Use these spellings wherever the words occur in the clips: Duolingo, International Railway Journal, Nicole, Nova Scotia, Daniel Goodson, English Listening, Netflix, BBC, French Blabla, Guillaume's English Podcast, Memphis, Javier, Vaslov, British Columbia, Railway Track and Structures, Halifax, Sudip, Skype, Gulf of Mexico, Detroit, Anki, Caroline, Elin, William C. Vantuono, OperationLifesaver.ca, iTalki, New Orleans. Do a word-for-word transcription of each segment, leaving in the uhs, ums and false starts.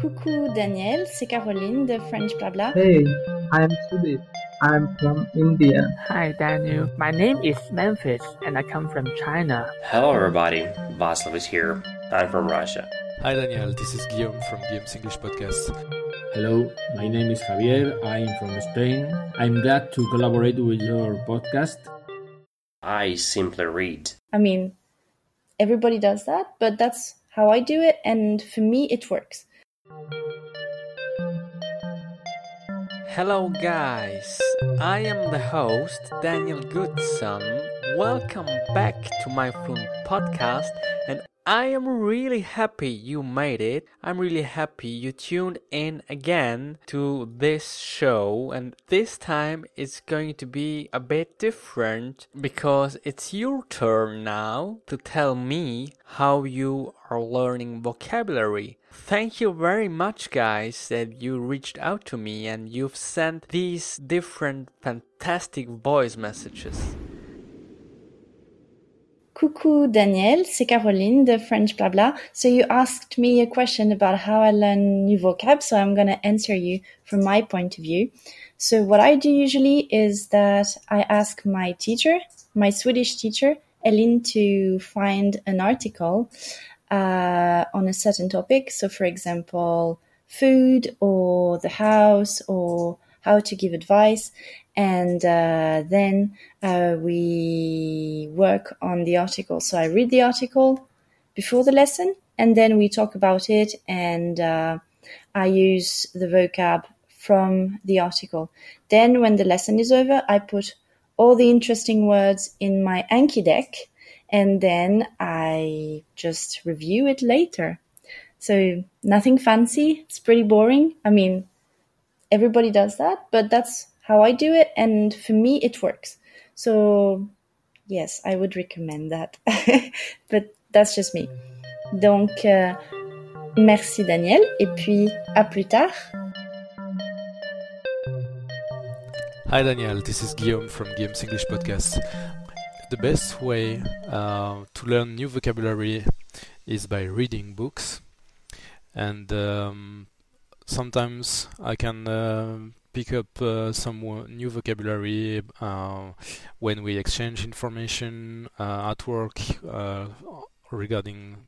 Coucou Daniel, c'est Caroline de French Blabla. Hey, I'm Sudip. I'm from India. Hi Daniel, my name is Memphis and I come from China. Hello everybody, Vaslov is here. I'm from Russia. Hi Daniel, this is Guillaume from Guillaume's English Podcast. Hello, my name is Javier. I'm from Spain. I'm glad to collaborate with your podcast. I simply read. I mean, everybody does that, but that's how I do it, and for me it works. Hello guys, I am the host, Daniel Goodson. Welcome back to my film podcast, and I am really happy you made it. I'm really happy you tuned in again to this show, and this time it's going to be a bit different because it's your turn now to tell me how you are learning vocabulary. Thank you very much guys that you reached out to me and you've sent these different fantastic voice messages. Coucou Daniel, c'est Caroline de French Blabla. So you asked me a question about how I learn new vocab, so I'm going to answer you from my point of view. So what I do usually is that I ask my teacher, my Swedish teacher, Elin, to find an article uh, on a certain topic. So for example, food or the house or how to give advice. And uh, then uh, we work on the article. So I read the article before the lesson, and then we talk about it, and uh, I use the vocab from the article. Then when the lesson is over, I put all the interesting words in my Anki deck, and then I just review it later. So nothing fancy. It's pretty boring. I mean, everybody does that, but that's how I do it, and for me it works. So yes, I would recommend that. But that's just me. Donc, euh, merci Daniel, et puis à plus tard. Hi Daniel, this is Guillaume from Guillaume's English Podcast. The best way uh, to learn new vocabulary is by reading books. And um, sometimes I can... Uh, pick up uh, some new vocabulary uh, when we exchange information uh, at work uh, regarding,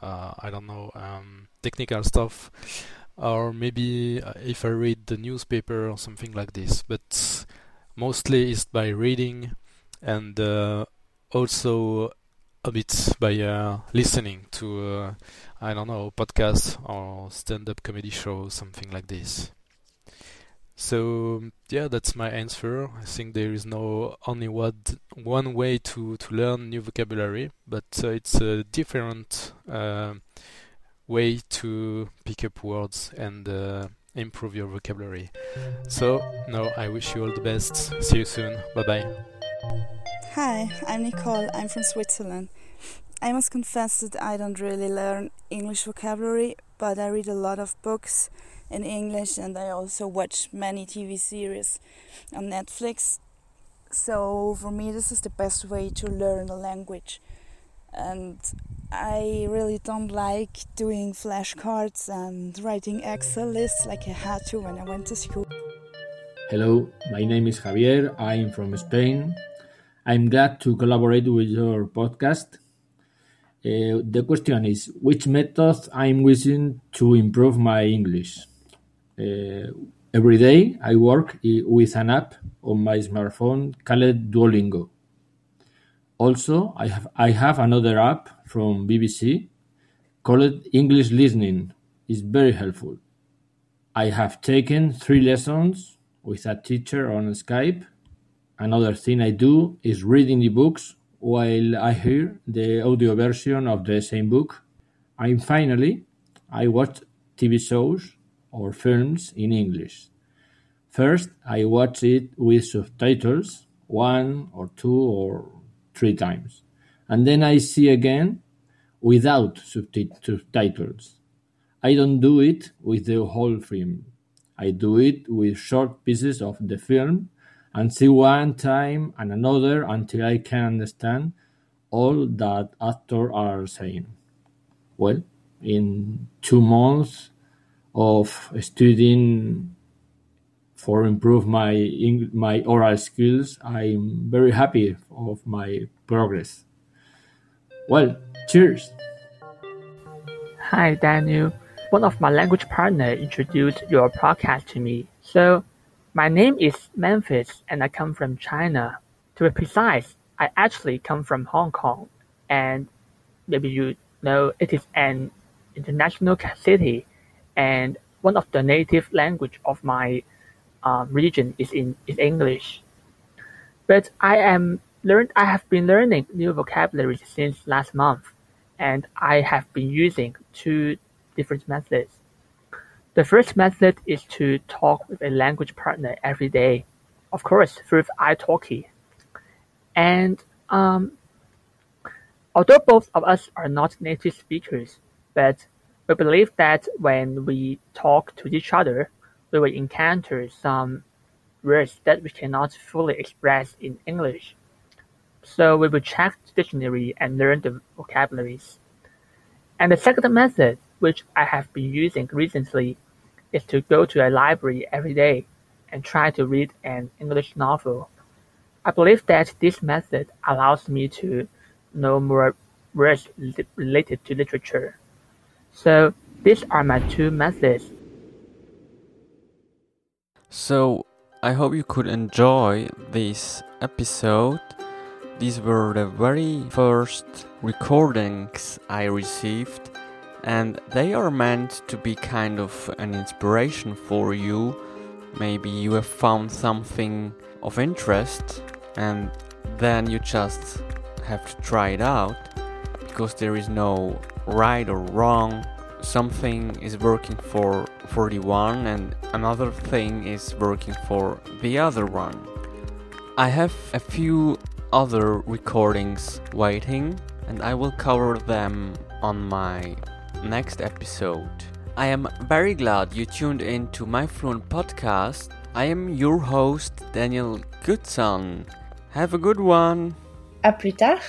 uh, I don't know, um, technical stuff, or maybe if I read the newspaper or something like this. But mostly it's by reading, and uh, also a bit by uh, listening to, uh, I don't know, podcasts or stand-up comedy shows, something like this. So yeah, that's my answer. I think there is no only what, one way to, to learn new vocabulary, but uh, it's a different uh, way to pick up words and uh, improve your vocabulary. So no, I wish you all the best. See you soon. Bye-bye. Hi, I'm Nicole. I'm from Switzerland. I must confess that I don't really learn English vocabulary, but I read a lot of books in English, and I also watch many T V series on Netflix. So for me this is the best way to learn a language, and I really don't like doing flashcards and writing Excel lists like I had to when I went to school. Hello, my name is Javier. I'm from Spain. I'm glad to collaborate with your podcast. Uh, the question is, which methods I'm using to improve my English? Uh, every day I work with an app on my smartphone called Duolingo. Also, I have I have another app from B B C called English Listening. It's very helpful. I have taken three lessons with a teacher on Skype. Another thing I do is reading the books while I hear the audio version of the same book. And finally, I watch T V shows or films in English. First, I watch it with subtitles one or two or three times. And then I see again without subtitles. I don't do it with the whole film. I do it with short pieces of the film and see one time and another until I can understand all that actors are saying. Well, in two months, of studying for improve my my oral skills. I'm very happy of my progress. Well, cheers. Hi, Daniel. One of my language partners introduced your podcast to me. So, my name is Memphis and I come from China. To be precise, I actually come from Hong Kong. And maybe you know it is an international city. And one of the native language of my Um, region is in is English, but I am learned. I have been learning new vocabulary since last month, and I have been using two different methods. The first method is to talk with a language partner every day, of course through iTalki. And um, although both of us are not native speakers, but we believe that when we talk to each other, we will encounter some words that we cannot fully express in English. So we will check the dictionary and learn the vocabularies. And the second method, which I have been using recently, is to go to a library every day and try to read an English novel. I believe that this method allows me to know more words li- related to literature. So these are my two methods. So, I hope you could enjoy this episode. These were the very first recordings I received, and they are meant to be kind of an inspiration for you. Maybe you have found something of interest, and then you just have to try it out, because there is no right or wrong. Something is working for forty-one and another thing is working for the other one. I have a few other recordings waiting and I will cover them on my next episode. I am very glad you tuned in to my Fluent Podcast. I am your host, Daniel Goodson. Have a good one. À plus tard.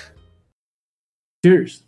Cheers.